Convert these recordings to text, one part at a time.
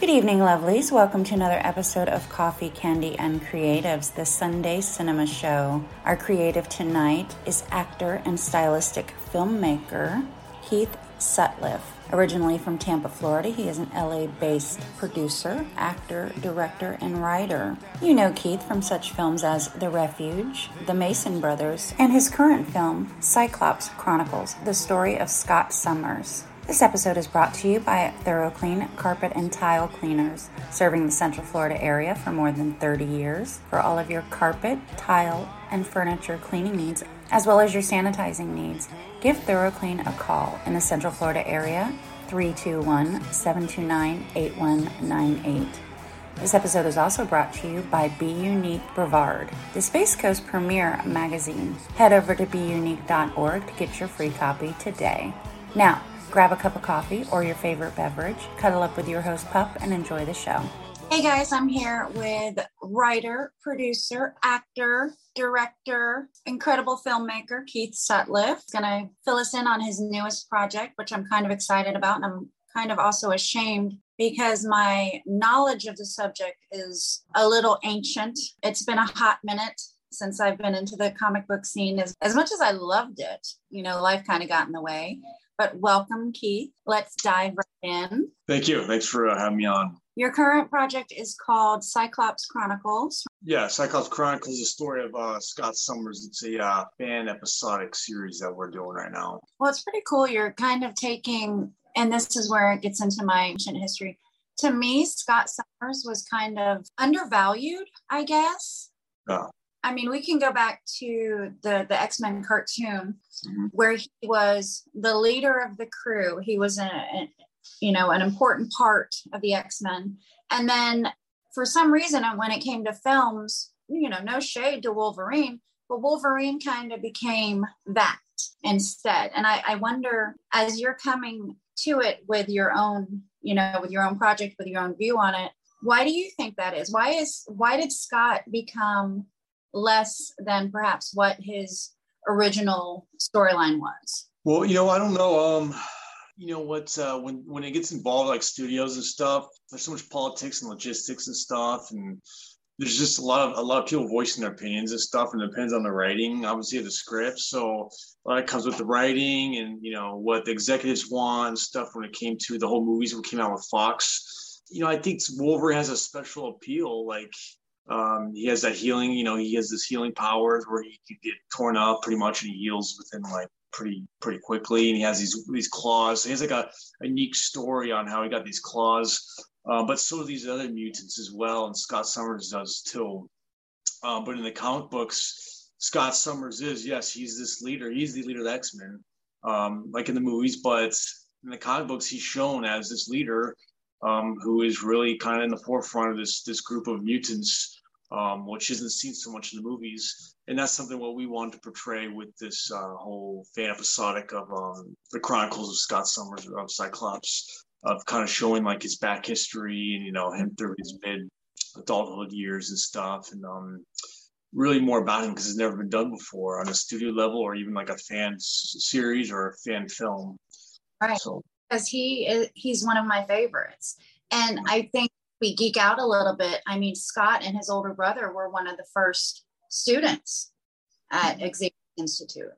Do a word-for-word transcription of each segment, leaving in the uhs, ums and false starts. Good evening, lovelies. Welcome to another episode of Coffee, Candy, and Creatives, the Sunday Cinema Show. Our creative tonight is actor and stylistic filmmaker Keith Sutliff. Originally from Tampa, Florida, he is an L A-based producer, actor, director, and writer. You know Keith from such films as The Refuge, The Mason Brothers, and his current film, Cyclops Chronicles, The Story of Scott Summers. This episode is brought to you by Thuroclean Carpet and Tile Cleaners, serving the Central Florida area for more than thirty years for all of your carpet, tile, and furniture cleaning needs, as well as your sanitizing needs. Give Thuroclean a call in the Central Florida area, three two one, seven two nine, eight one nine eight. This episode is also brought to you by Be Unique Brevard, the Space Coast premier magazine. Head over to be unique dot org to get your free copy today. Now, grab a cup of coffee or your favorite beverage, cuddle up with your host, Puff, and enjoy the show. Hey guys, I'm here with writer, producer, actor, director, incredible filmmaker, Keith Sutliff. He's going to fill us in on his newest project, which I'm kind of excited about. And I'm kind of also ashamed because my knowledge of the subject is a little ancient. It's been a hot minute since I've been into the comic book scene. As, as much as I loved it, you know, life kind of got in the way. But welcome, Keith. Let's dive right in. Thank you. Thanks for uh, having me on. Your current project is called Cyclops Chronicles. Yeah, Cyclops Chronicles is the story of uh, Scott Summers. It's a uh, fan episodic series that we're doing right now. Well, it's pretty cool. You're kind of taking, and this is where it gets into my ancient history. To me, Scott Summers was kind of undervalued, I guess. Yeah. I mean, we can go back to the, the X-Men cartoon mm-hmm. where he was the leader of the crew. He was, a, a, you know, an important part of the X-Men. And then for some reason, when it came to films, you know, no shade to Wolverine, but Wolverine kind of became that instead. And I, I wonder, as you're coming to it with your own, you know, with your own project, with your own view on it, why do you think that is? Why is, why did Scott become less than perhaps what his original storyline was? Well, you know, I don't know. Um, you know what? Uh, when when it gets involved, like studios and stuff, there's so much politics and logistics and stuff, and there's just a lot of a lot of people voicing their opinions and stuff, and it depends on the writing, obviously, of the script. So a lot of it comes with the writing and you know what the executives want and stuff. When it came to the whole movies, we came out with Fox. You know, I think Wolverine has a special appeal, like. Um, he has that healing, you know, he has this healing powers where he could get torn up pretty much and he heals within like pretty, pretty quickly. And he has these, these claws. So he has like a, a unique story on how he got these claws. Uh, but so do these other mutants as well. And Scott Summers does too. Uh, but in the comic books, Scott Summers is, yes, he's this leader. He's the leader of the X-Men, um, like in the movies, but in the comic books, he's shown as this leader, um, who is really kind of in the forefront of this, this group of mutants. Um, which isn't seen so much in the movies. And that's something what we wanted to portray with this uh, whole fan episodic of um, the Chronicles of Scott Summers, of Cyclops, of kind of showing like his back history and, you know, him through his mid adulthood years and stuff. And um, really more about him because it's never been done before on a studio level or even like a fan s- series or a fan film. Right. So. Because he is, he's one of my favorites. And I think we geek out a little bit. I mean, Scott and his older brother were one of the first students at Xavier Institute.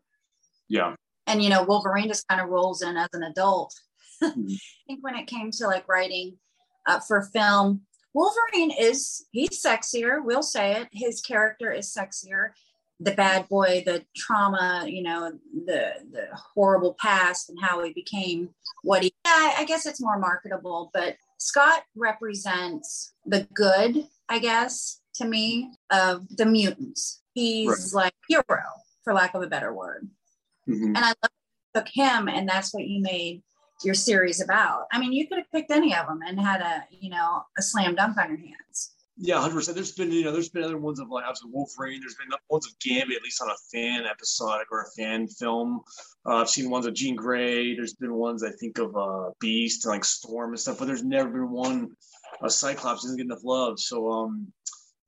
Yeah. And, you know, Wolverine just kind of rolls in as an adult. Mm-hmm. I think when it came to like writing uh, for film, Wolverine is, he's sexier. We'll say it. His character is sexier. The bad boy, the trauma, you know, the the horrible past and how he became what he, yeah, I guess it's more marketable, but Scott represents the good, I guess, to me, of the mutants. He's right. Like hero, for lack of a better word. Mm-hmm. And I love that you took him, and that's what you made your series about. I mean, you could have picked any of them and had a, you know, a slam dunk on your hands. Yeah, one hundred percent. There's been, you know, there's been other ones of like Wolverine. There's been ones of Gambit, at least on a fan episodic or a fan film. Uh, I've seen ones of Jean Grey. There's been ones I think of uh, Beast and like Storm and stuff. But there's never been one. Uh, Cyclops doesn't get enough love. So um,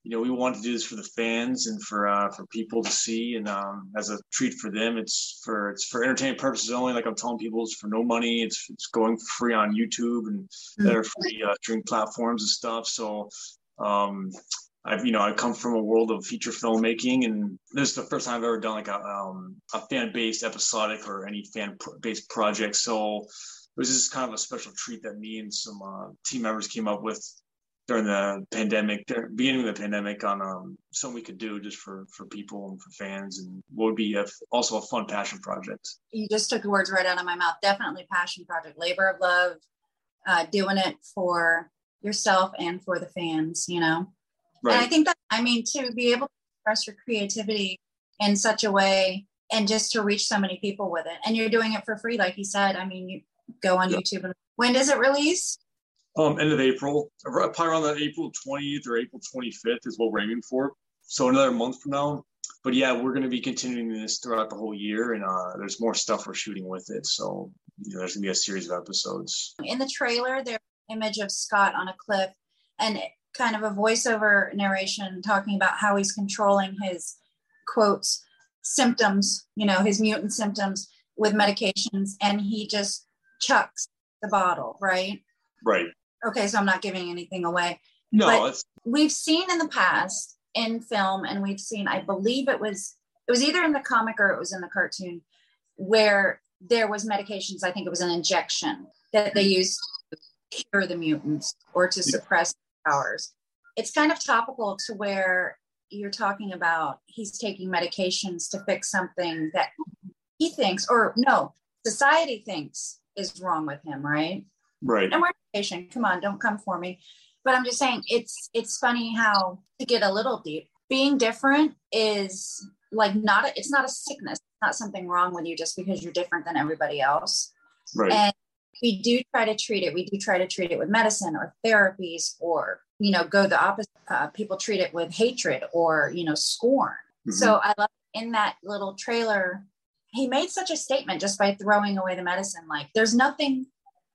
you know, we wanted to do this for the fans and for uh, for people to see, and um, as a treat for them. It's for it's for entertainment purposes only. Like I'm telling people, it's for no money. It's it's going free on YouTube and mm-hmm. other free uh, streaming platforms and stuff. So. Um, I've, you know, I come from a world of feature filmmaking, and this is the first time I've ever done like a, um, a fan-based episodic or any fan-based project. So it was just kind of a special treat that me and some uh, team members came up with during the pandemic, beginning of the pandemic, on um, something we could do just for, for people and for fans, and what would be a, also a fun passion project. You just took the words right out of my mouth. Definitely passion project, labor of love, uh, doing it for yourself and for the fans, you know? Right. And I think that, I mean, to be able to express your creativity in such a way and just to reach so many people with it. And you're doing it for free, like you said. I mean, you go on yeah. YouTube. And when does it release? Um, end of April. Probably around the April twentieth or April twenty-fifth is what we're aiming for. So another month from now. But yeah, we're going to be continuing this throughout the whole year. And uh, there's more stuff we're shooting with it. So, you know, there's going to be a series of episodes. In the trailer, there's an image of Scott on a cliff. And it, kind of a voiceover narration talking about how he's controlling his, quotes, symptoms, you know, his mutant symptoms with medications, and he just chucks the bottle, right? Right. Okay, so I'm not giving anything away. No. But it's- we've seen in the past in film, and we've seen, I believe it was, it was either in the comic or it was in the cartoon, where there was medications, I think it was an injection, that they used to cure the mutants or to yeah. suppress powers. It's kind of topical to where you're talking about he's taking medications to fix something that he thinks, or no, society thinks is wrong with him, right? Right. And we're patient. Come on, don't come for me. But I'm just saying, it's it's funny how, to get a little deep, being different is like not a, it's not a sickness. It's not something wrong with you just because you're different than everybody else. Right. And we do try to treat it. We do try to treat it with medicine or therapies, or, you know, go the opposite. Uh, people treat it with hatred or, you know, scorn. Mm-hmm. So I love in that little trailer, he made such a statement just by throwing away the medicine. Like, there's nothing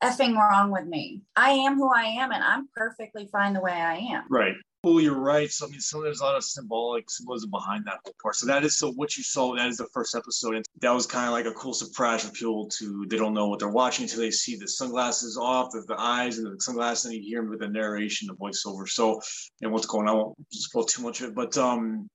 effing wrong with me. I am who I am, and I'm perfectly fine the way I am. Right. Oh, you're right. So I mean, so there's a lot of symbolic symbolism behind that whole part. So that is so what you saw. That is the first episode, and that was kind of like a cool surprise for people to. They don't know what they're watching until they see the sunglasses off, the, the eyes, and the sunglasses, and you hear them with the narration, the voiceover. So, and what's going on? I won't spoil too much of it, but um,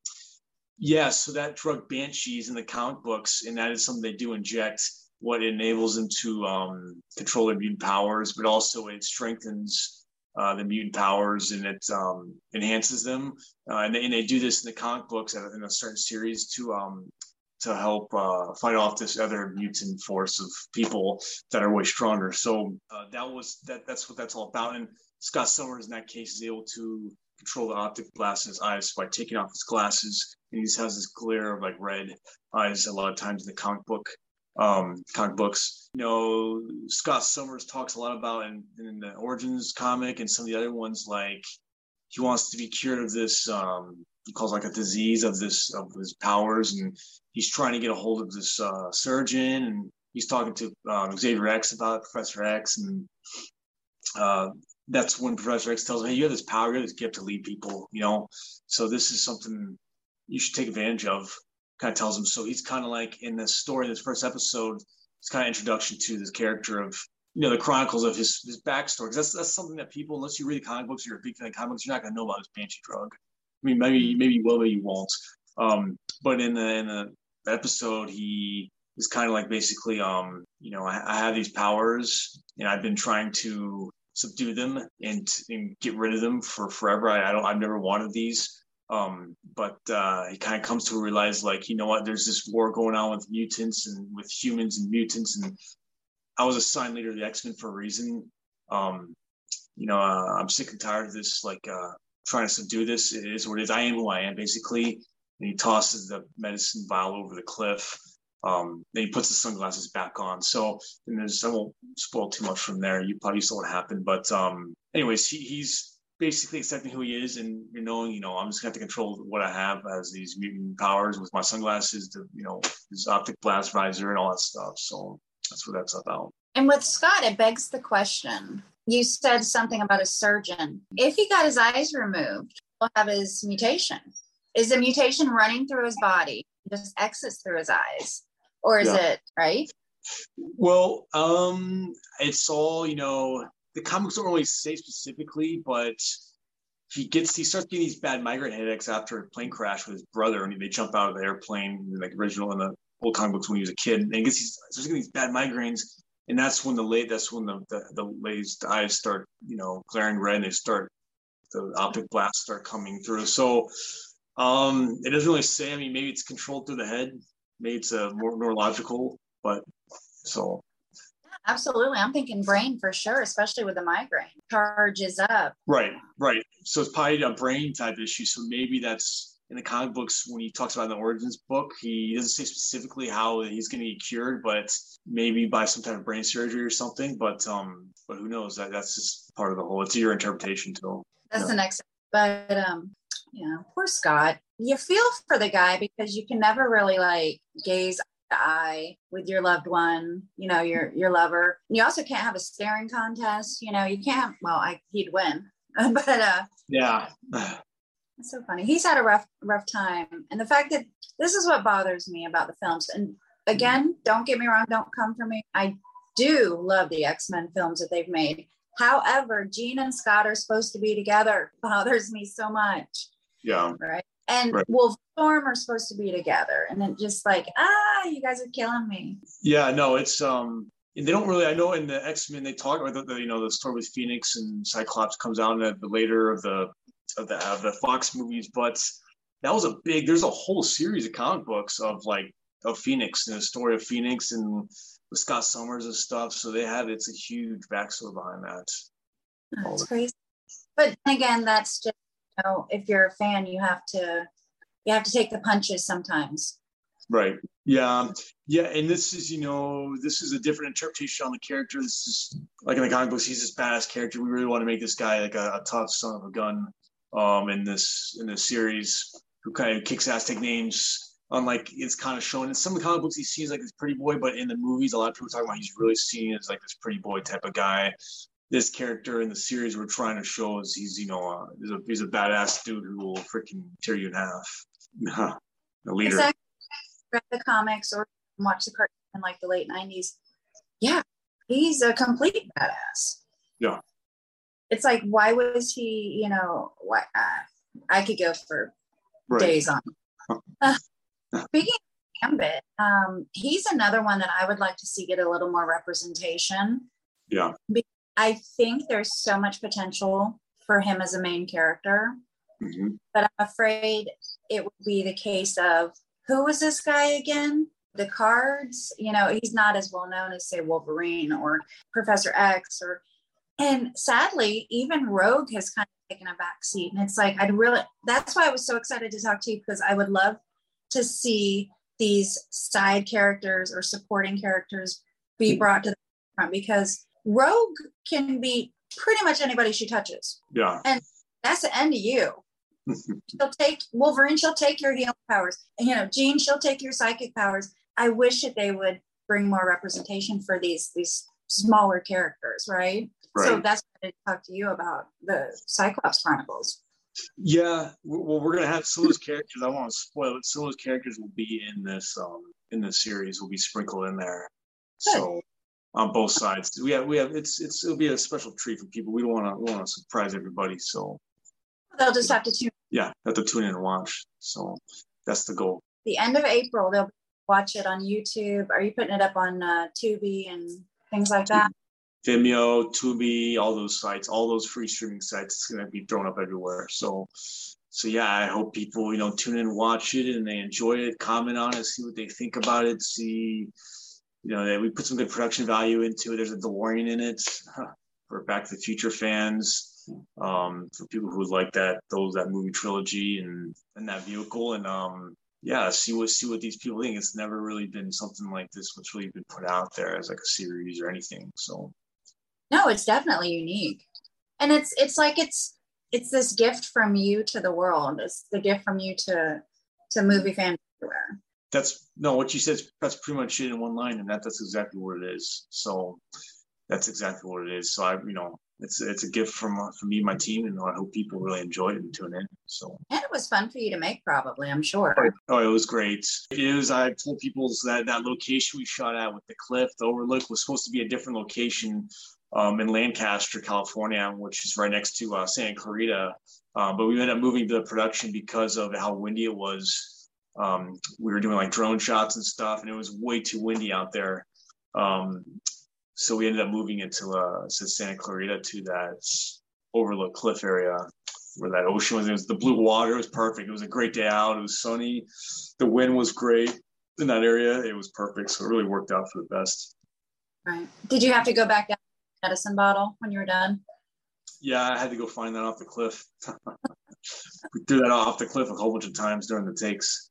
yeah. So that drug Banshees in the comic books, and that is something they do inject. What enables them to um, control their mutant powers, but also it strengthens. Uh, the mutant powers, and it um, enhances them. Uh, and, they, and they do this in the comic books in a certain series to um, to help uh, fight off this other mutant force of people that are way stronger. So uh, that was that. That's what that's all about. And Scott Summers, in that case, is able to control the optic blast in his eyes by taking off his glasses. And he just has this glare of like red eyes a lot of times in the comic book. um comic books, you know, Scott Summers talks a lot about in, in the Origins comic and some of the other ones, like he wants to be cured of this um he calls like a disease of this of his powers, and he's trying to get a hold of this uh surgeon, and he's talking to um, Xavier X about Professor X, and uh that's when Professor X tells him, hey, you have this power, you have this gift to lead people, you know, so this is something you should take advantage of. Kind of tells him. So he's kind of like in this story, this first episode, it's kind of introduction to this character of, you know, the chronicles of his his backstory. Because that's that's something that people, unless you read the comic books, or you're a big fan of comic books, you're not going to know about this Banshee drug. I mean, maybe maybe you will, maybe you won't. Um, but in the, in the episode, he is kind of like basically, um, you know, I, I have these powers, and I've been trying to subdue them and, and get rid of them for forever. I, I don't, I've never wanted these. Um, but uh, he kind of comes to realize, like, you know what, there's this war going on with mutants and with humans and mutants. And I was assigned leader of the X-Men for a reason. Um, you know, uh, I'm sick and tired of this, like, uh, trying to subdue this. It is what it is. I am who I am, basically. And he tosses the medicine vial over the cliff. Um, then he puts the sunglasses back on. So, and there's, I won't spoil too much from there. You probably saw what happened. But um, anyways, he, he's... basically accepting who he is and knowing, you know, I'm just going to have to control what I have as these mutant powers with my sunglasses, the, you know, his optic blast visor and all that stuff. So that's what that's about. And with Scott, it begs the question. You said something about a surgeon. If he got his eyes removed, will have his mutation. Is the mutation running through his body? Just exits through his eyes, or is yeah. it right? Well, um, it's all, you know, the comics don't really say specifically, but he gets, he starts getting these bad migraine headaches after a plane crash with his brother. I mean, they jump out of the airplane, like original in the old comic books when he was a kid, and he gets these, starts getting these bad migraines. And that's when the late, that's when the, the, the lady's eyes start, you know, glaring red, and they start, the optic blasts start coming through. So um, it doesn't really say, I mean, maybe it's controlled through the head. Maybe it's a more neurological, but so. Absolutely. I'm thinking brain for sure, especially with the migraine. Charges up. Right, right. So it's probably a brain type issue. So maybe that's in the comic books when he talks about in the Origins book, he doesn't say specifically how he's going to get cured, but maybe by some type of brain surgery or something. But um, but who knows? That, that's just part of the whole. It's your interpretation too. That's yeah. the next. But um, yeah, poor Scott. You feel for the guy because you can never really like gaze eye with your loved one, you know, your your lover. And you also can't have a staring contest, you know, you can't, well, I he'd win. But uh yeah. It's so funny. He's had a rough, rough time. And the fact that this is what bothers me about the films. And again, don't get me wrong, don't come for me. I do love the X-Men films that they've made. However, Jean and Scott are supposed to be together. Bothers me so much. Yeah. Right. And right. Wolf Storm are supposed to be together, and then just like, ah, you guys are killing me. Yeah, no, it's um, and they don't really. I know in the X-Men they talk, or the, the you know the story with Phoenix and Cyclops comes out in the later of the of the of the Fox movies, but that was a big. There's a whole series of comic books of like of Phoenix and the story of Phoenix and with Scott Summers and stuff. So they have it's a huge backstory behind that. Oh, that's crazy, but then again, that's just. You know, if you're a fan, you have to you have to take the punches sometimes. Right. Yeah. Yeah. And this is, you know, this is a different interpretation on the character. This is like in the comic books, he's this badass character. We really want to make this guy like a, a tough son of a gun um, in this in this series who kind of kicks ass, take names. Unlike it's kind of shown in some of the comic books, he seems like this pretty boy, but in the movies, a lot of people talk about he's really seen as like this pretty boy type of guy. This character in the series we're trying to show is he's, you know, uh, he's, a, he's a badass dude who will freaking tear you in half. The leader. Exactly. Read the comics or watch the cartoon in like the late nineties. Yeah, he's a complete badass. Yeah. It's like, why was he, you know, why uh, I could go for right. days on. uh, speaking of Gambit, um, he's another one that I would like to see get a little more representation. Yeah. Because I think there's so much potential for him as a main character, mm-hmm. but I'm afraid it would be the case of who was this guy again? The cards, you know, he's not as well known as say Wolverine or Professor X or, and sadly even Rogue has kind of taken a back seat. And it's like, I'd really, that's why I was so excited to talk to you because I would love to see these side characters or supporting characters be brought to the front because Rogue can be pretty much anybody she touches. Yeah. And that's the end of you. She'll take Wolverine, she'll take your healing powers. And, you know, Jean, she'll take your psychic powers. I wish that they would bring more representation for these these smaller characters, right? right. So that's what I talked to you about the Cyclops Chronicles. Yeah. Well, we're going to have some of those characters. I won't to spoil it. Some of those characters will be in this, um, in this series, will be sprinkled in there. Good. So. On both sides, we have we have it's it's it'll be a special treat for people. We don't want to we want to surprise everybody, so they'll just have to tune. Yeah, have to tune in and watch. So that's the goal. The end of April, they'll watch it on YouTube. Are you putting it up on uh, Tubi and things like that? Vimeo, Tubi, all those sites, all those free streaming sites. It's going to be thrown up everywhere. So so yeah, I hope people you know tune in, watch it, and they enjoy it. Comment on it, see what they think about it. See. You know, we put some good production value into it. There's a DeLorean in it for Back to the Future fans, um, for people who like that those that movie trilogy and, and that vehicle. And um, yeah, see what see what these people think. It's never really been something like this, what's really been put out there as like a series or anything. So no, it's definitely unique, and it's it's like it's it's this gift from you to the world. It's the gift from you to to movie fans everywhere. That's no, what you said, that's pretty much it in one line. And that that's exactly what it is. So that's exactly what it is. So I, you know, it's it's a gift from from me and my team, and I hope people really enjoy it and tune in. So and it was fun for you to make, probably, I'm sure. Oh, it was great. It is. I told people that that location we shot at with the cliff, the overlook, was supposed to be a different location um, in Lancaster, California, which is right next to uh, Santa Clarita. Uh, but we ended up moving the production because of how windy it was. Um, we were doing like drone shots and stuff, and it was way too windy out there. Um, so we ended up moving into uh, Santa Clarita to that overlook cliff area where that ocean was. It was the blue water. It was perfect. It was a great day out. It was sunny. The wind was great in that area. It was perfect. So it really worked out for the best. Right. Did you have to go back down to the medicine bottle when you were done? Yeah, I had to go find that off the cliff. We threw that off the cliff a whole bunch of times during the takes.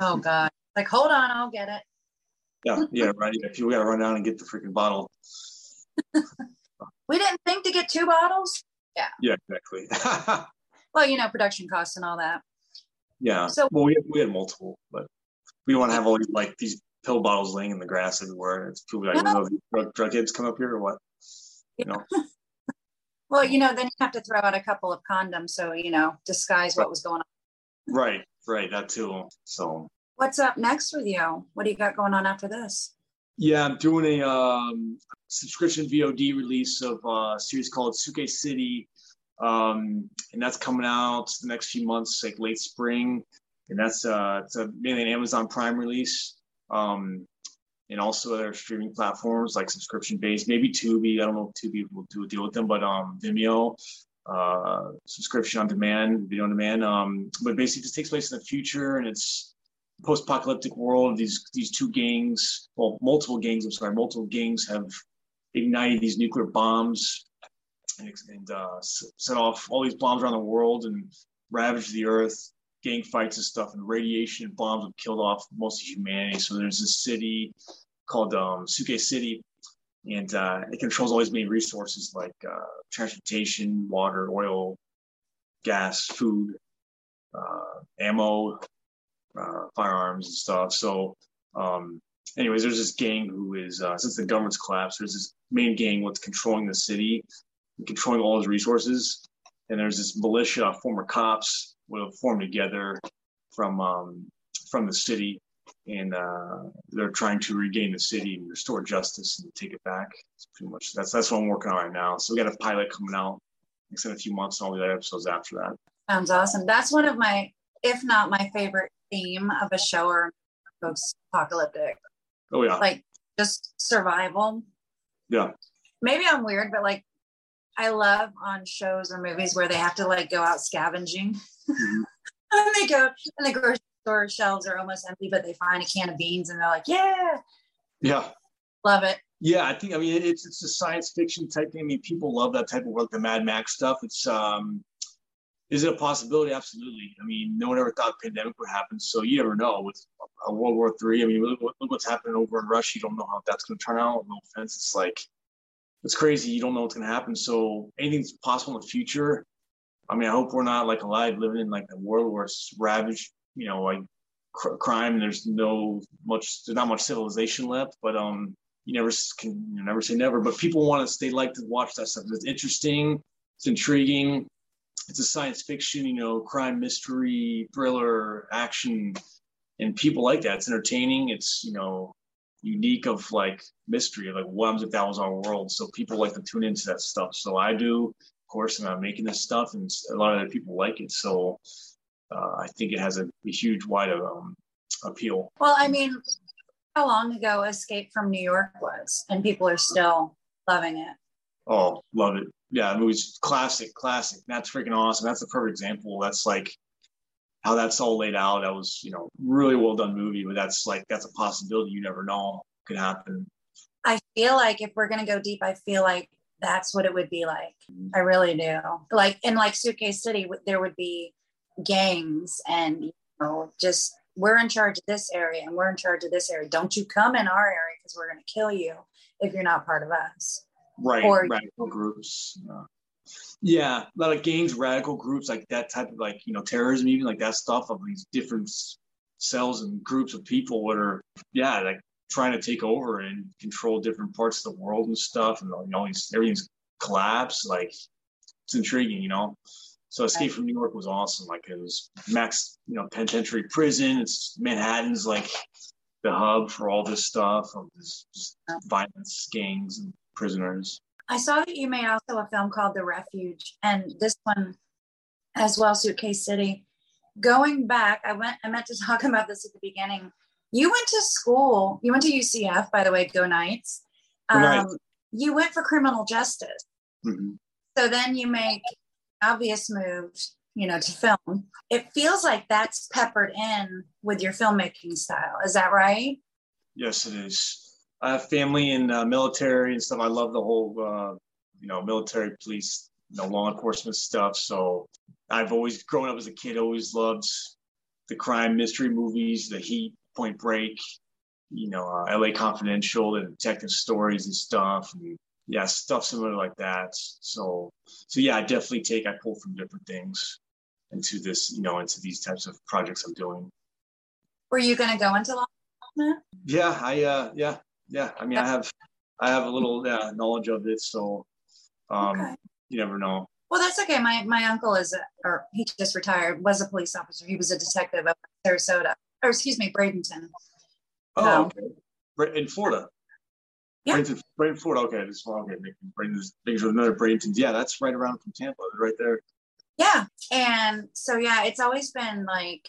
Oh, God. Like, hold on, I'll get it. Yeah, yeah, right. Yeah, people got to run down and get the freaking bottle. We didn't think to get two bottles? Yeah. Yeah, exactly. Well, you know, production costs and all that. Yeah. So, well, we had, we had multiple, but we don't want to have all these, like, these pill bottles laying in the grass everywhere. It's people like, no. drug, drug kids come up here or what? You know? Well, you know, then you have to throw out a couple of condoms, so, you know, disguise what was going on. Right, right, that too. So. What's up next with you? What do you got going on after this? Yeah, I'm doing a um, subscription V O D release of a series called Suke City, um, and that's coming out the next few months, like late spring, and that's uh, it's a, mainly an Amazon Prime release, um, and also other streaming platforms like subscription-based, maybe Tubi. I don't know if Tubi will do a deal with them, but um, Vimeo. Uh, subscription on demand, video on demand. Um, but basically, this takes place in the future, and it's post-apocalyptic world. These these two gangs, well, multiple gangs. I'm sorry, multiple gangs have ignited these nuclear bombs and, and uh, set off all these bombs around the world and ravaged the earth. Gang fights and stuff, and radiation and bombs have killed off most of humanity. So there's this city called um, Suke City, and uh, it controls all these main resources like uh, transportation, water, oil, gas, food, uh, ammo, uh, firearms and stuff. So um, anyways, there's this gang who is, uh, since the government's collapsed, there's this main gang what's controlling the city, and controlling all his resources. And there's this militia, former cops, will form together from um, from the city, and uh, they're trying to regain the city and restore justice and take it back. It's pretty much that's that's what I'm working on right now. So we got a pilot coming out next in a few months, and all the other episodes after that. Sounds awesome. That's one of my, if not my favorite theme of a show or post-apocalyptic. Oh yeah, like just survival. Yeah. Maybe I'm weird, but like, I love on shows or movies where they have to like go out scavenging. Mm-hmm. And they go, and the grocery store shelves are almost empty, but they find a can of beans and they're like, yeah. Yeah. Love it. Yeah, I think, I mean, it's it's a science fiction type thing. I mean, people love that type of work, the Mad Max stuff. It's, um, is it a possibility? Absolutely. I mean, no one ever thought a pandemic would happen. So you never know with uh, World War Three. I mean, look, look what's happening over in Russia. You don't know how that's going to turn out. No offense. It's like, it's crazy. You don't know what's going to happen. So anything's possible in the future. I mean, I hope we're not like alive living in like a world where it's ravaged, you know, like cr- crime. And there's no much, there's not much civilization left, but um, you never can you never say never, but people want to, they like to watch that stuff. It's interesting. It's intriguing. It's a science fiction, you know, crime, mystery, thriller, action. And people like that. It's entertaining. It's, you know, unique of like mystery, like what happens if that was our world? So people like to tune into that stuff. So I do, of course, and I'm making this stuff, and a lot of other people like it. So uh, I think it has a, a huge, wide um, appeal. Well, I mean, how long ago Escape from New York was, and people are still loving it. Oh, love it. Yeah, the movie's classic, classic. That's freaking awesome. That's the perfect example. That's like how that's all laid out. That was, you know, really well done movie, but that's like, that's a possibility. You never know could happen. I feel like if we're going to go deep, I feel like that's what it would be like. I really do. Like in like Suitcase City, there would be gangs and, you know, just we're in charge of this area and we're in charge of this area. Don't you come in our area because we're going to kill you if you're not part of us. Right. Or right. You- groups. Yeah. Yeah, a lot of gangs, radical groups, like that type of like, you know, terrorism, even like that stuff of these different cells and groups of people that are, yeah, like trying to take over and control different parts of the world and stuff. And you know, all these, everything's collapse. Like, it's intriguing, you know? So Escape right. from New York was awesome. Like, it was max, you know, penitentiary prison. It's Manhattan's like the hub for all this stuff, of this just oh. violence, gangs, and prisoners. I saw that you made also a film called The Refuge, and this one as well, Suitcase City. Going back, I went. I meant to talk about this at the beginning. You went to school. You went to U C F, by the way. Go Knights. Um, right. You went for criminal justice. Mm-hmm. So then you make obvious moves, you know, to film. It feels like that's peppered in with your filmmaking style. Is that right? Yes, it is. I have family in uh, military and stuff. I love the whole, uh, you know, military, police, you know, law enforcement stuff. So I've always, growing up as a kid, always loved the crime mystery movies, The Heat, Point Break, you know, uh, L A Confidential, the detective stories and stuff. And yeah, stuff similar like that. So, so yeah, I definitely take, I pull from different things into this, you know, into these types of projects I'm doing. Were you going to go into law enforcement? Yeah, I, uh, yeah. Yeah, I mean, I have, I have a little yeah, knowledge of it, so um, okay. you never know. Well, that's okay. My my uncle is, a, or he just retired, was a police officer. He was a detective up in Sarasota, or excuse me, Bradenton. Oh, um, okay. In Florida. Yeah. Bradenton, Bradenton, Florida. Okay, this one. Okay, Bradenton, Bradenton, another Bradenton. Yeah, that's right around from Tampa, right there. Yeah, and so yeah, it's always been like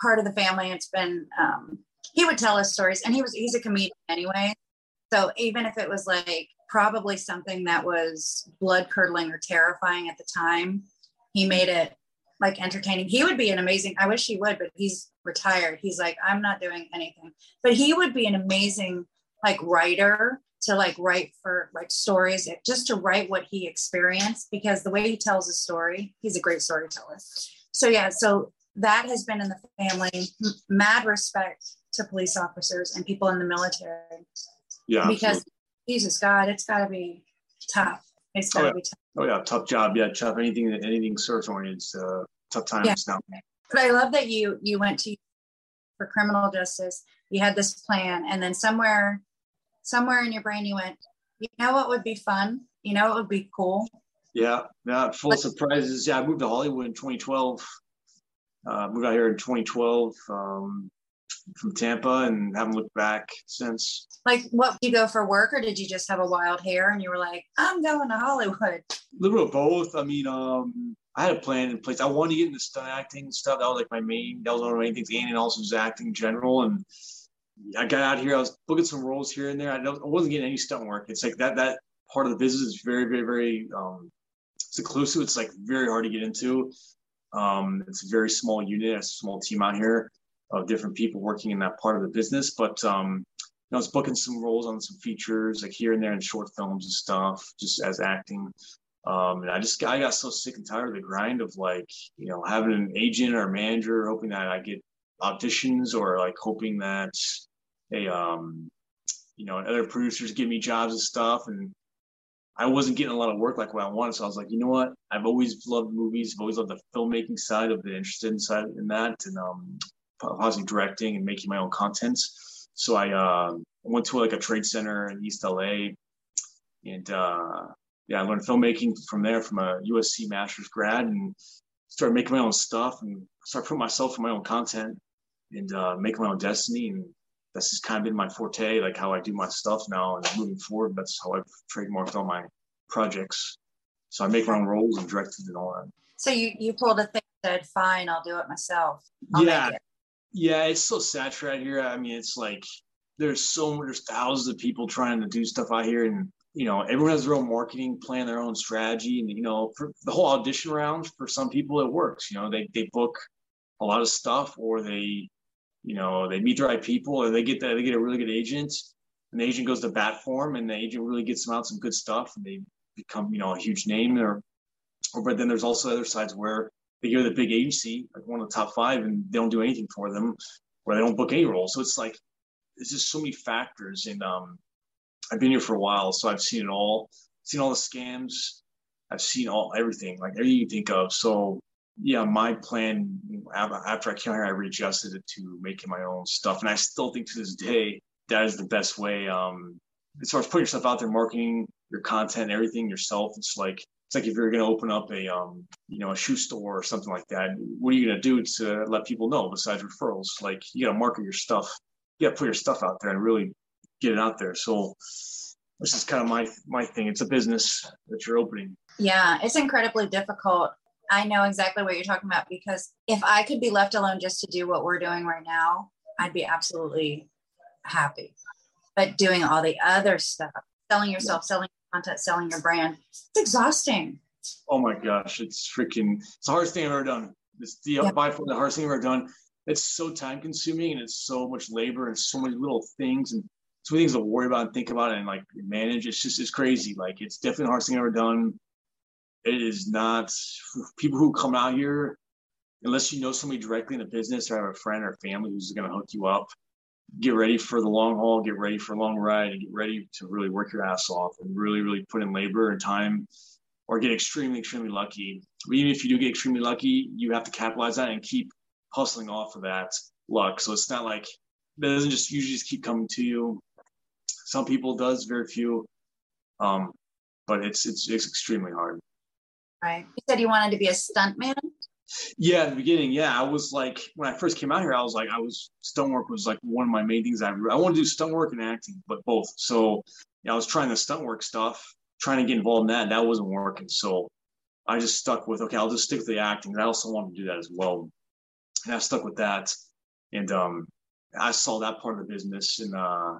part of the family. It's been. Um, He would tell us stories, and he was—he's a comedian anyway. So even if it was like probably something that was blood curdling or terrifying at the time, he made it like entertaining. He would be an amazing. I wish he would, but he's retired. He's like, I'm not doing anything. But he would be an amazing like writer to like write for like stories, just to write what he experienced, because the way he tells a story, he's a great storyteller. So yeah, so that has been in the family. Mad respect to police officers and people in the military. Yeah. Because absolutely. Jesus God, it's gotta be tough. It's gotta oh, yeah. be tough. Oh yeah, tough job. Yeah, tough anything anything search oriented, uh tough times yeah. now. But I love that you you went to for criminal justice, you had this plan, and then somewhere somewhere in your brain you went, you know what would be fun? You know what would be cool? Yeah, yeah, full of surprises. Yeah, I moved to Hollywood in twenty twelve. Uh moved out here in twenty twelve. Um from Tampa, and haven't looked back since. Like, what, did you go for work, or did you just have a wild hair and you were like, I'm going to Hollywood? A little bit of both. I mean, um, I had a plan in place. I wanted to get into stunt acting and stuff. That was like my main, that was one of my main things. And also was acting in general. And I got out here, I was booking some roles here and there. I, I wasn't getting any stunt work. It's like that, that part of the business is very, very, very um, seclusive. It's like very hard to get into. Um, it's a very small unit, a small team out here of different people working in that part of the business. But um, I was booking some roles on some features, like here and there in short films and stuff, just as acting. Um, and I just got, I got so sick and tired of the grind of like, you know, having an agent or a manager, hoping that I get auditions, or like hoping that they, um, you know, other producers give me jobs and stuff. And I wasn't getting a lot of work like what I wanted. So I was like, you know what? I've always loved movies. I've always loved the filmmaking side of the interested inside in that. And, um, positive directing and making my own content. So I uh, went to like a trade center in East L A, and uh, yeah, I learned filmmaking from there, from a U S C master's grad, and started making my own stuff and started putting myself in my own content and uh, making my own destiny. And that's just kind of been my forte, like how I do my stuff now and moving forward. That's how I've trademarked all my projects. So I make my own roles and directed and all that. So you, you pulled a thing that said, fine, I'll do it myself. I'll yeah. Make it. Yeah, it's so saturated here. I mean, it's like there's so there's thousands of people trying to do stuff out here, and you know, everyone has their own marketing plan, their own strategy, and you know, for the whole audition round, for some people it works. You know, they they book a lot of stuff, or they, you know, they meet the right people, or they get the, they get a really good agent, and the agent goes to bat for them, and the agent really gets them out some good stuff, and they become, you know, a huge name. Or, or but then there's also other sides where they go to the big agency, like one of the top five, and they don't do anything for them, or they don't book any roles. So it's like, there's just so many factors. And um, I've been here for a while, so I've seen it all. I've seen all the scams. I've seen all everything, like everything you think of. So yeah, my plan, after I came here, I readjusted it to making my own stuff. And I still think to this day, that is the best way. Um, as far as putting yourself out there, marketing your content, everything yourself. It's like, it's like if you're going to open up a, um, you know, a shoe store or something like that, what are you going to do to let people know besides referrals? Like, you got to market your stuff. You got to put your stuff out there and really get it out there. So this is kind of my, my thing. It's a business that you're opening. Yeah, it's incredibly difficult. I know exactly what you're talking about, because if I could be left alone just to do what we're doing right now, I'd be absolutely happy. But doing all the other stuff, selling yourself, yeah. selling content, selling your brand, it's exhausting. Oh my gosh, it's freaking, it's the hardest thing I've ever done. It's the, yeah. by far the hardest thing I've ever done. It's so time consuming, and it's so much labor and so many little things and so many things to worry about and think about and like manage. It's just, it's crazy. Like, it's definitely the hardest thing I've ever done. It is not, people who come out here, unless you know somebody directly in a business or have a friend or family who's going to hook you up, get ready for the long haul, get ready for a long ride, and get ready to really work your ass off and really, really put in labor and time, or get extremely, extremely lucky. But even if you do get extremely lucky, you have to capitalize on it and keep hustling off of that luck. So it's not like, it doesn't just usually just keep coming to you. Some people does, very few, um, but it's, it's it's extremely hard. Right. You said you wanted to be a stuntman? Yeah, at the beginning. Yeah, I was like, when I first came out here, I was like, I was, stunt work was like one of my main things. I, I wanted to do stunt work and acting, but both. So yeah, I was trying the stunt work stuff, trying to get involved in that. And that wasn't working. So I just stuck with, okay, I'll just stick with the acting. And I also wanted to do that as well. And I stuck with that. And um, I saw that part of the business. And, uh,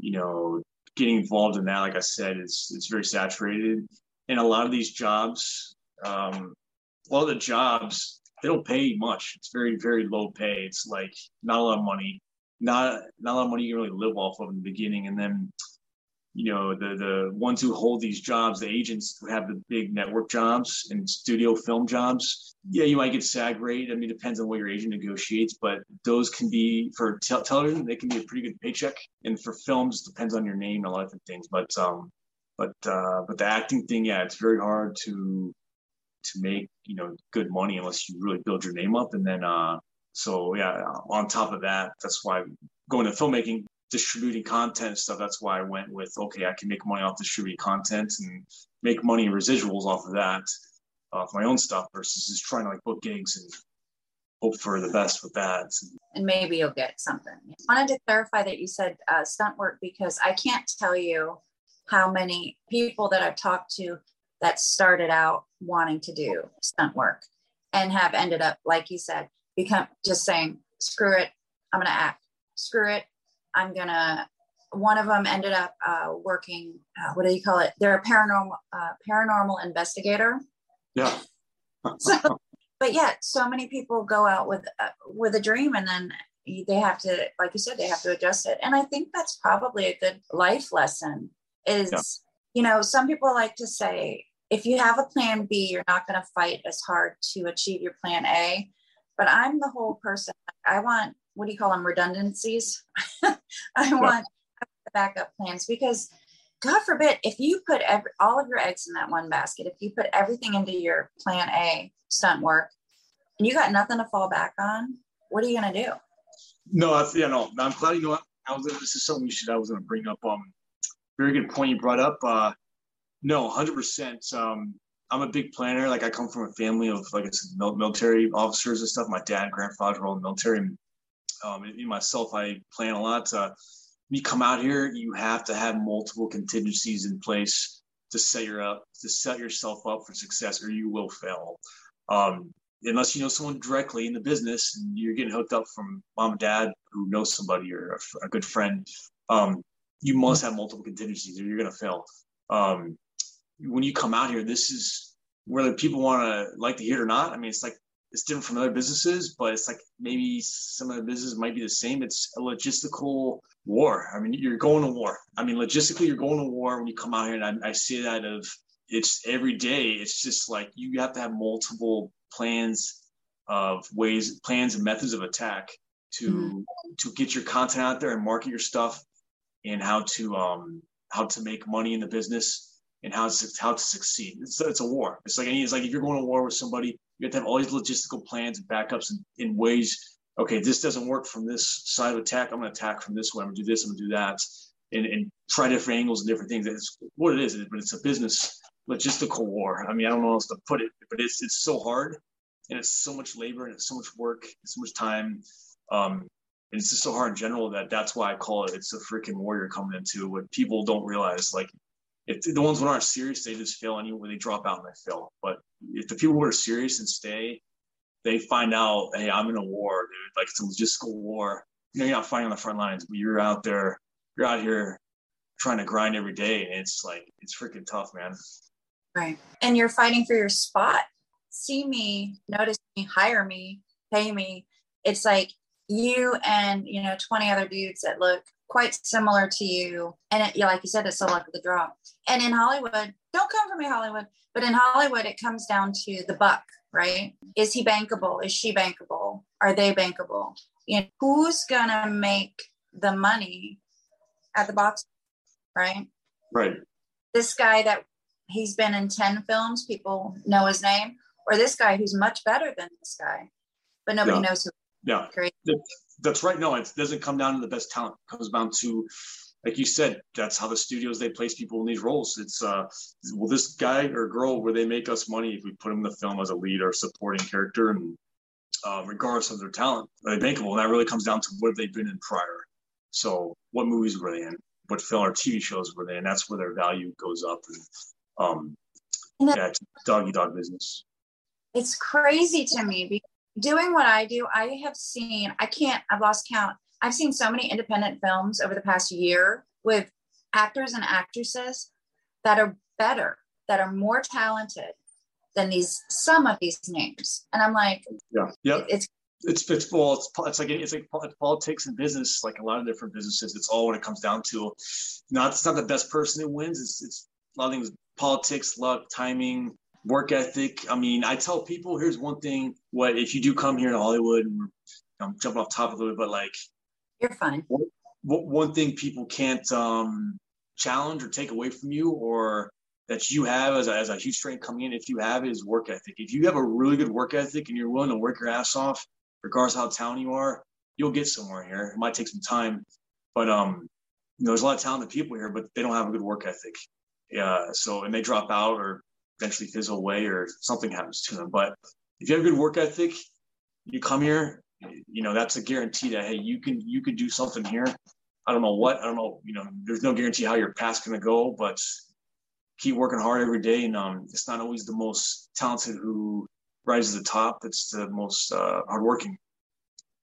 you know, getting involved in that, like I said, it's it's very saturated. And a lot of these jobs, um, a lot of the jobs, they don't pay much. It's very, very low pay. It's like not a lot of money, not not a lot of money you can really live off of in the beginning. And then, you know, the the ones who hold these jobs, the agents who have the big network jobs and studio film jobs, yeah, you might get SAG rate. I mean, it depends on what your agent negotiates, but those can be, for te- television, they can be a pretty good paycheck. And for films, it depends on your name and a lot of different things. But, um, But uh, but the acting thing, yeah, it's very hard to to make, you know, good money unless you really build your name up. And then uh, so yeah, on top of that, that's why going to filmmaking, distributing content and stuff. That's why I went with, okay, I can make money off distributing content and make money and residuals off of that, off my own stuff, versus just trying to like book gigs and hope for the best with that. And maybe you'll get something. I wanted to clarify that you said uh, stunt work, because I can't tell you how many people that I've talked to that started out wanting to do stunt work and have ended up, like you said, become just saying, screw it, I'm gonna act, screw it, I'm gonna, one of them ended up uh, working, uh, what do you call it? They're a paranormal uh, paranormal investigator. Yeah. so, but yeah, so many people go out with uh, with a dream, and then they have to, like you said, they have to adjust it. And I think that's probably a good life lesson. Is, yeah. you know, some people like to say, if you have a plan B, you're not going to fight as hard to achieve your plan A. But I'm the whole person. I want, what do you call them? Redundancies. I yeah. want backup plans, because God forbid, if you put every, all of your eggs in that one basket, if you put everything into your plan A stunt work and you got nothing to fall back on, what are you going to do? No, I, you know, I'm glad, you know, I, I was, this is something you should, I was going to bring up. Um, Very good point you brought up. Uh, no, one hundred percent. Um, I'm a big planner. Like, I come from a family of, like I said, military officers and stuff. My dad and grandfather were all in the military. Um, and, and myself, I plan a lot. Uh, when you come out here, you have to have multiple contingencies in place to set your up to set yourself up for success, or you will fail. Um, unless you know someone directly in the business and you're getting hooked up from mom and dad who knows somebody or a, a good friend. Um, You must have multiple contingencies, or you're going to fail. Um, when you come out here, this is whether people want to like to hear it or not. I mean, it's like it's different from other businesses, but it's like maybe some of the businesses might be the same. It's a logistical war. I mean, you're going to war. I mean, logistically, you're going to war when you come out here, and I, I see that of it's every day. It's just like you have to have multiple plans of ways, plans and methods of attack to mm-hmm. to get your content out there and market your stuff. And how to um how to make money in the business and how to how to succeed. It's it's a war. It's like it's like if you're going to war with somebody, you have to have all these logistical plans and backups and in ways. Okay, this doesn't work from this side of attack. I'm going to attack from this way. I'm going to do this. I'm going to do that. and, and try different angles and different things. That's what it is, but it's a business logistical war. I mean, I don't know how else to put it, but it's it's so hard, and it's so much labor, and it's so much work, it's so much time. Um, and it's just so hard in general that that's why I call it, it's a freaking warrior coming into what people don't realize. Like, if the ones that aren't serious, they just fail, and when they drop out and they fail. But if the people who are serious and stay, they find out, hey, I'm in a war, dude. Like, it's a logistical war. You know, you're not fighting on the front lines, but you're out there, you're out here trying to grind every day. And it's like, it's freaking tough, man. Right. And you're fighting for your spot. See me, notice me, hire me, pay me. It's like you and, you know, twenty other dudes that look quite similar to you. And it, yeah, like you said, it's the luck of the draw. And in Hollywood, don't come for me, Hollywood, but in Hollywood, it comes down to the buck, right? Is he bankable? Is she bankable? Are they bankable? You know, who's going to make the money at the box, right? Right. This guy that he's been in ten films, people know his name, or this guy who's much better than this guy, but nobody yeah. knows who. Yeah, great. That's right. No, it doesn't come down to the best talent. It comes down to, like you said, that's how the studios, they place people in these roles. It's, uh, will this guy or girl, will they make us money if we put them in the film as a lead or supporting character? And uh, regardless of their talent, are they bankable? And that really comes down to what have they been in prior. So what movies were they in? What film or T V shows were they in? That's where their value goes up. And, um, and yeah, it's dog-eat-dog business. It's crazy to me because doing what I do, I have seen, I can't, I've lost count. I've seen so many independent films over the past year with actors and actresses that are better, that are more talented than these, some of these names. And I'm like, yeah, yeah. It's, it's, it's, well, it's, it's like, it's like politics and business, like a lot of different businesses. It's all what it comes down to. Not, it's not the best person that wins. It's, it's a lot of things, politics, luck, timing, work ethic. I mean, I tell people, here's one thing, what if you do come here to Hollywood, and I'm jumping off topic a little bit, but like, you're fine. One, one thing people can't um, challenge or take away from you, or that you have as a, as a huge strength coming in, if you have it, is work ethic. If you have a really good work ethic and you're willing to work your ass off, regardless of how talented you are, you'll get somewhere here. It might take some time, but um, you know, there's a lot of talented people here, but they don't have a good work ethic. Yeah, so, and they drop out or eventually fizzle away or something happens to them. But if you have a good work ethic, you come here, you know, that's a guarantee that, hey, you can, you can do something here. I don't know what, I don't know, you know, there's no guarantee how your past going to go, but keep working hard every day. And um, it's not always the most talented who rises to the top. It's the most uh, hardworking.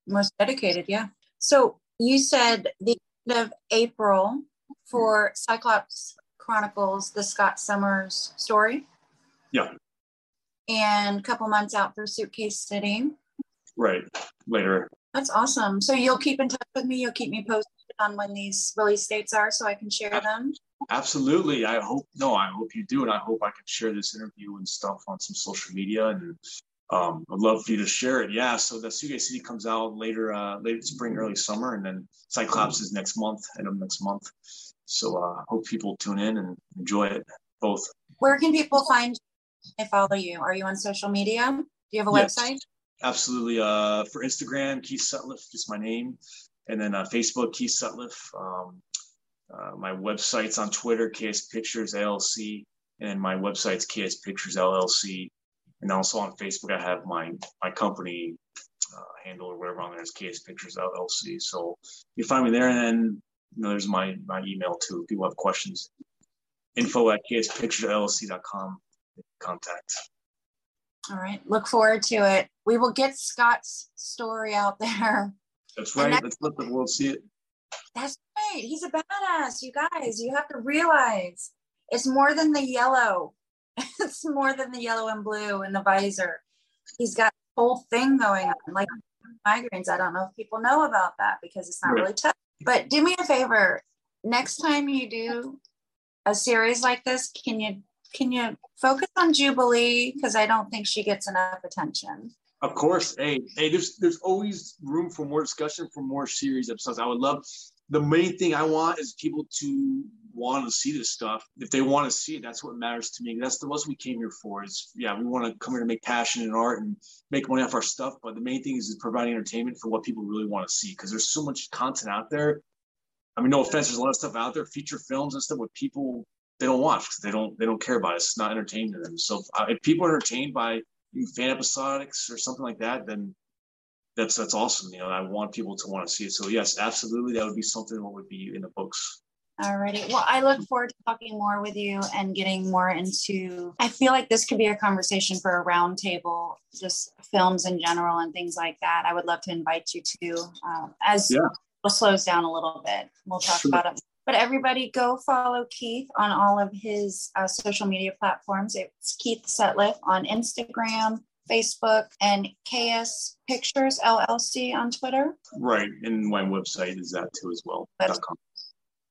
Most dedicated. Yeah. So you said the end of April for Cyclops Chronicles, the Scott Summers story. Yeah. And a couple months out for Suitcase City. Right. Later. That's awesome. So you'll keep in touch with me. You'll keep me posted on when these release dates are so I can share I, them. Absolutely. I hope, no, I hope you do. And I hope I can share this interview and stuff on some social media. And um, I'd love for you to share it. Yeah. So the Suitcase City comes out later, uh, late spring, early summer. And then Cyclops is next month, end of next month. So I uh, hope people tune in and enjoy it both. Where can people find you? I follow you. Are you on social media? Do you have a yes, website? Absolutely. Uh, for Instagram, Keith Sutliff is my name. And then uh, Facebook, Keith Sutliff. Um, uh, my website's on Twitter, K S Pictures L L C. And my website's K S Pictures L L C. And also on Facebook, I have my, my company uh, handle or whatever on there is K S Pictures L L C. So you find me there. And then you know, there's my, my email too. If people have questions, info at K S Pictures L L C dot com. Contact. All right. Look forward to it. We will get Scott's story out there. That's right. That's, let's let the world see it. That's right. He's a badass, you guys. You have to realize it's more than the yellow. It's more than the yellow and blue and the visor. He's got a whole thing going on, like migraines. I don't know if people know about that because it's not right. really tough. But do me a favor. Next time you do a series like this, can you Can you focus on Jubilee? Because I don't think she gets enough attention. Of course. Hey, hey, there's there's always room for more discussion, for more series episodes. I would love, the main thing I want is people to want to see this stuff. If they want to see it, that's what matters to me. That's the most we came here for is, yeah, we want to come here to make passion and art and make money off our stuff. But the main thing is, is providing entertainment for what people really want to see. Because there's so much content out there I mean, no offense, there's a lot of stuff out there, feature films and stuff with people they don't watch because they don't they don't care about it. It's not entertaining to them. So if people are entertained by fan episodics or something like that, then that's that's awesome. You know, I want people to want to see it. So yes, absolutely, that would be something that would be in the books. Alrighty. Well, I look forward to talking more with you and getting more into, I feel like this could be a conversation for a round table, just films in general and things like that. I would love to invite you to, um, as yeah. it slows down a little bit, we'll talk sure. about it. But everybody go follow Keith on all of his uh, social media platforms. It's Keith Sutliff on Instagram, Facebook, and K S Pictures L L C on Twitter. Right. And my website is that too as well. .com.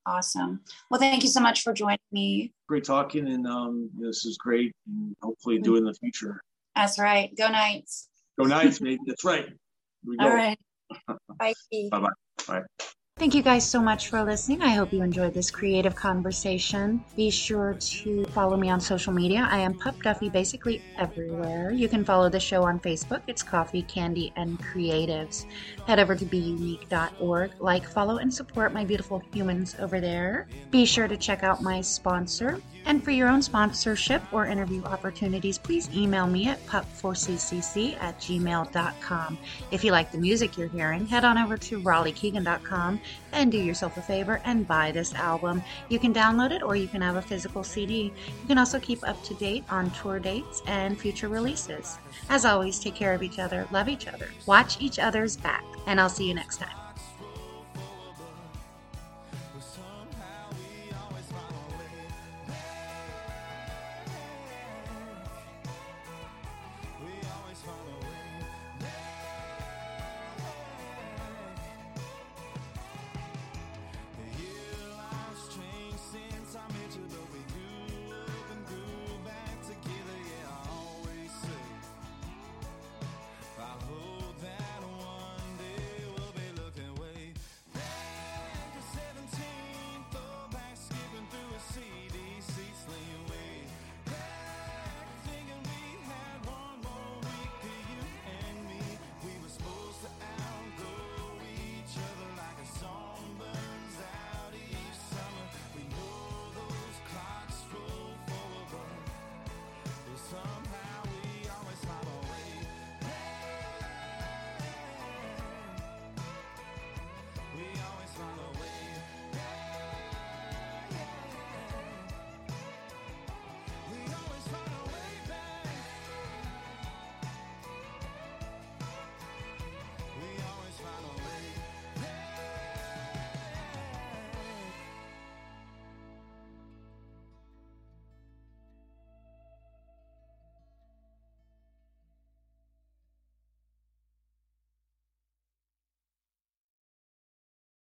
Awesome. Well, thank you so much for joining me. Great talking, and um, this is great. And hopefully, do it in the future. That's right. Go Knights. Go Knights, mate. That's right. Here we go. All right. Bye. Bye. Bye. Bye. Thank you guys so much for listening. I hope you enjoyed this creative conversation. Be sure to follow me on social media. I am Pup Duffy basically everywhere. You can follow the show on Facebook. It's Coffee, Candy, and Creatives. Head over to be unique dot org. Like, follow, and support my beautiful humans over there. Be sure to check out my sponsor. And for your own sponsorship or interview opportunities, please email me at pup four c c c at gmail dot com. If you like the music you're hearing, head on over to raleigh keegan dot com and do yourself a favor and buy this album. You can download it or you can have a physical C D. You can also keep up to date on tour dates and future releases. As always, take care of each other, love each other, watch each other's back, and I'll see you next time.